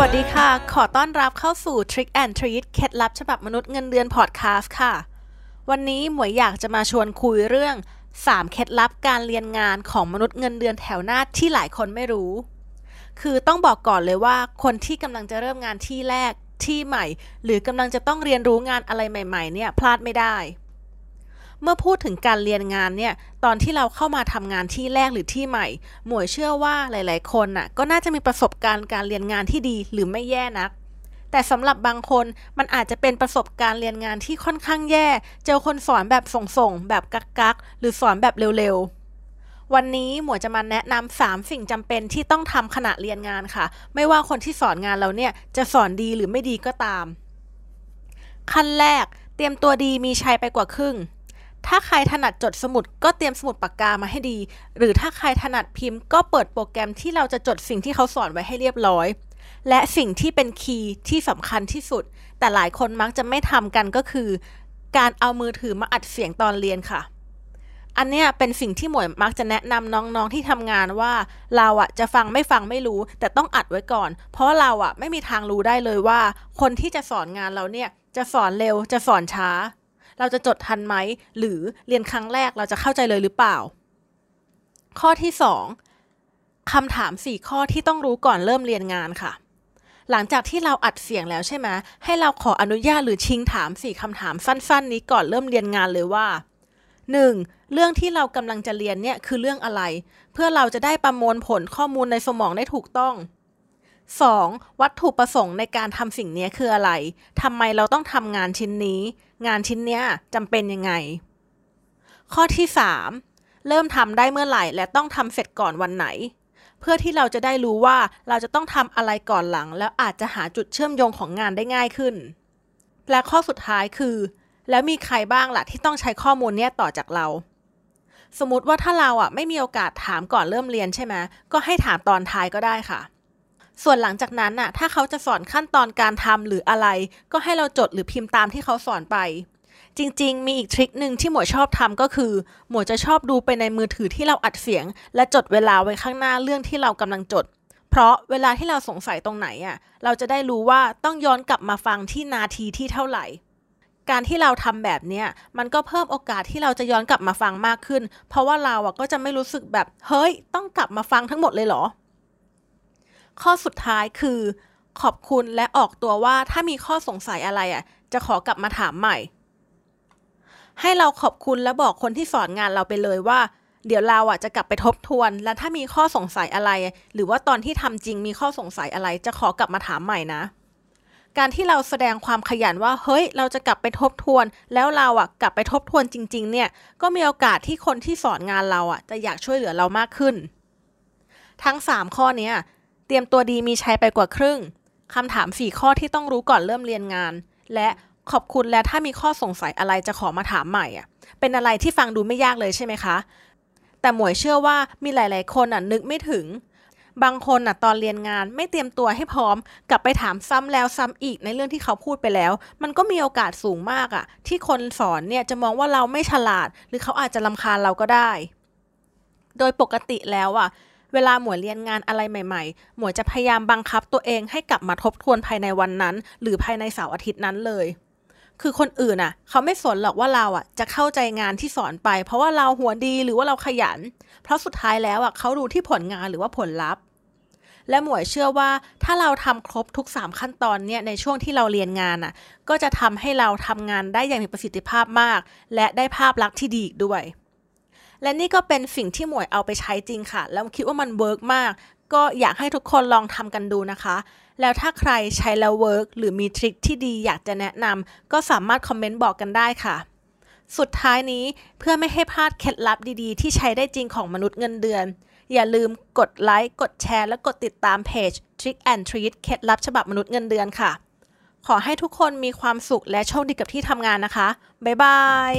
สวัสดีค่ะขอต้อนรับเข้าสู่ Trick and Treat เคล็ดลับฉบับมนุษย์เงินเดือนพอดคาสต์ค่ะวันนี้หมวยอยากจะมาชวนคุยเรื่อง3เคล็ดลับการเรียนงานของมนุษย์เงินเดือนแถวหน้าที่หลายคนไม่รู้คือต้องบอกก่อนเลยว่าคนที่กำลังจะเริ่มงานที่แรกที่ใหม่หรือกำลังจะต้องเรียนรู้งานอะไรใหม่ๆเนี่ยพลาดไม่ได้เมื่อพูดถึงการเรียนงานเนี่ยตอนที่เราเข้ามาทำงานที่แรกหรือที่ใหม่หมวยเชื่อว่าหลายๆคนน่ะก็น่าจะมีประสบการณ์การเรียนงานที่ดีหรือไม่แย่นักแต่สำหรับบางคนมันอาจจะเป็นประสบการณ์เรียนงานที่ค่อนข้างแย่เจอคนสอนแบบส่งแบบกักหรือสอนแบบเร็วๆวันนี้หมวยจะมาแนะนำ3สิ่งจำเป็นที่ต้องทำขณะเรียนงานค่ะไม่ว่าคนที่สอนงานเราเนี่ยจะสอนดีหรือไม่ดีก็ตามขั้นแรกเตรียมตัวดีมีชัยไปกว่าครึ่งถ้าใครถนัดจดสมุดก็เตรียมสมุดปากกามาให้ดีหรือถ้าใครถนัดพิมพ์ก็เปิดโปรแกรมที่เราจะจดสิ่งที่เขาสอนไว้ให้เรียบร้อยและสิ่งที่เป็นคีย์ที่สำคัญที่สุดแต่หลายคนมักจะไม่ทำกันก็คือการเอามือถือมาอัดเสียงตอนเรียนค่ะอันเนี้ยเป็นสิ่งที่หมวยมักจะแนะนำน้องๆที่ทำงานว่าเราอ่ะจะฟังไม่ฟังไม่รู้แต่ต้องอัดไว้ก่อนเพราะเราอ่ะไม่มีทางรู้ได้เลยว่าคนที่จะสอนงานเราเนี่ยจะสอนเร็วจะสอนช้าเราจะจดทันไหมหรือเรียนครั้งแรกเราจะเข้าใจเลยหรือเปล่าข้อที่2คำถาม4ข้อที่ต้องรู้ก่อนเริ่มเรียนงานค่ะหลังจากที่เราอัดเสียงแล้วใช่ไหมให้เราขออนุญาตหรือชิงถาม4คำถามสั้นๆนี้ก่อนเริ่มเรียนงานเลยว่า 1. เรื่องที่เรากำลังจะเรียนเนี่ยคือเรื่องอะไรเพื่อเราจะได้ประมวลผลข้อมูลในสมองได้ถูกต้อง 2. วัตถุประสงค์ในการทำสิ่งนี้คืออะไรทำไมเราต้องทำงานชิ้นนี้งานชิ้นเนี้ยจำเป็นยังไงข้อที่3เริ่มทำได้เมื่อไหร่และต้องทำเสร็จก่อนวันไหนเพื่อที่เราจะได้รู้ว่าเราจะต้องทำอะไรก่อนหลังแล้วอาจจะหาจุดเชื่อมโยงของงานได้ง่ายขึ้นและข้อสุดท้ายคือแล้วมีใครบ้างล่ะที่ต้องใช้ข้อมูลเนี้ยต่อจากเราสมมติว่าถ้าเราอ่ะไม่มีโอกาสถามก่อนเริ่มเรียนใช่ไหมก็ให้ถามตอนท้ายก็ได้ค่ะส่วนหลังจากนั้นน่ะถ้าเขาจะสอนขั้นตอนการทำหรืออะไรก็ให้เราจดหรือพิมพ์ตามที่เขาสอนไปจริงๆมีอีกทริคนึงที่หมวยชอบทำก็คือหมวยจะชอบดูไปในมือถือที่เราอัดเสียงและจดเวลาไว้ข้างหน้าเรื่องที่เรากำลังจดเพราะเวลาที่เราสงสัยตรงไหนอ่ะเราจะได้รู้ว่าต้องย้อนกลับมาฟังที่นาทีที่เท่าไหร่การที่เราทำแบบเนี้ยมันก็เพิ่มโอกาสที่เราจะย้อนกลับมาฟังมากขึ้นเพราะว่าเราอ่ะก็จะไม่รู้สึกแบบเฮ้ยต้องกลับมาฟังทั้งหมดเลยเหรอข้อสุดท้ายคือขอบคุณและออกตัวว่าถ้ามีข้อสงสัยอะไรอ่ะจะขอกลับมาถามใหม่ให้เราขอบคุณและบอกคนที่สอนงานเราไปเลยว่าเดี๋ยวเราอ่ะจะกลับไปทบทวนและถ้ามีข้อสงสัยอะไรหรือว่าตอนที่ทำจริงมีข้อสงสัยอะไรจะขอกลับมาถามใหม่นะการที่เราแสดงความขยันว่าเฮ้ยเราจะกลับไปทบทวนแล้วเราอ่ะกลับไปทบทวนจริงๆเนี่ยก็มีโอกาสที่คนที่สอนงานเราอ่ะจะอยากช่วยเหลือเรามากขึ้นทั้ง3ข้อนี้เตรียมตัวดีมีชัยไปกว่าครึ่งคำถาม4ข้อที่ต้องรู้ก่อนเริ่มเรียนงานและขอบคุณและถ้ามีข้อสงสัยอะไรจะขอมาถามใหม่อ่ะเป็นอะไรที่ฟังดูไม่ยากเลยใช่ไหมคะแต่หมวยเชื่อว่ามีหลายๆคนนึกไม่ถึงบางคนตอนเรียนงานไม่เตรียมตัวให้พร้อมกลับไปถามซ้ำแล้วซ้ำอีกในเรื่องที่เขาพูดไปแล้วมันก็มีโอกาสสูงมากอ่ะที่คนสอนเนี่ยจะมองว่าเราไม่ฉลาดหรือเขาอาจจะรำคาญเราก็ได้โดยปกติแล้วอ่ะเวลาหมวยเรียนงานอะไรใหม่ๆหมวยจะพยายามบังคับตัวเองให้กลับมาทบทวนภายในวันนั้นหรือภายในเสาร์อาทิตย์นั้นเลยคือคนอื่นเขาไม่สนหรอกว่าเราจะเข้าใจงานที่สอนไปเพราะว่าเราหัวดีหรือว่าเราขยันเพราะสุดท้ายแล้วเขาดูที่ผลงานหรือว่าผลลัพธ์และหมวยเชื่อว่าถ้าเราทำครบทุก3ขั้นตอนเนี่ยในช่วงที่เราเรียนงานก็จะทำให้เราทำงานได้อย่างมีประสิทธิภาพมากและได้ภาพลักษณ์ที่ดีอีกด้วยและนี่ก็เป็นสิ่งที่หมวยเอาไปใช้จริงค่ะแล้วคิดว่ามันเวิร์กมากก็อยากให้ทุกคนลองทำกันดูนะคะแล้วถ้าใครใช้แล้วเวิร์กหรือมีทริคที่ดีอยากจะแนะนำก็สามารถคอมเมนต์บอกกันได้ค่ะสุดท้ายนี้เพื่อไม่ให้พลาดเคล็ดลับดีๆที่ใช้ได้จริงของมนุษย์เงินเดือนอย่าลืมกดไลค์กดแชร์และกดติดตามเพจ Trick and Treat เคล็ดลับฉบับมนุษย์เงินเดือนค่ะขอให้ทุกคนมีความสุขและโชคดีกับที่ทำงานนะคะบ๊ายบาย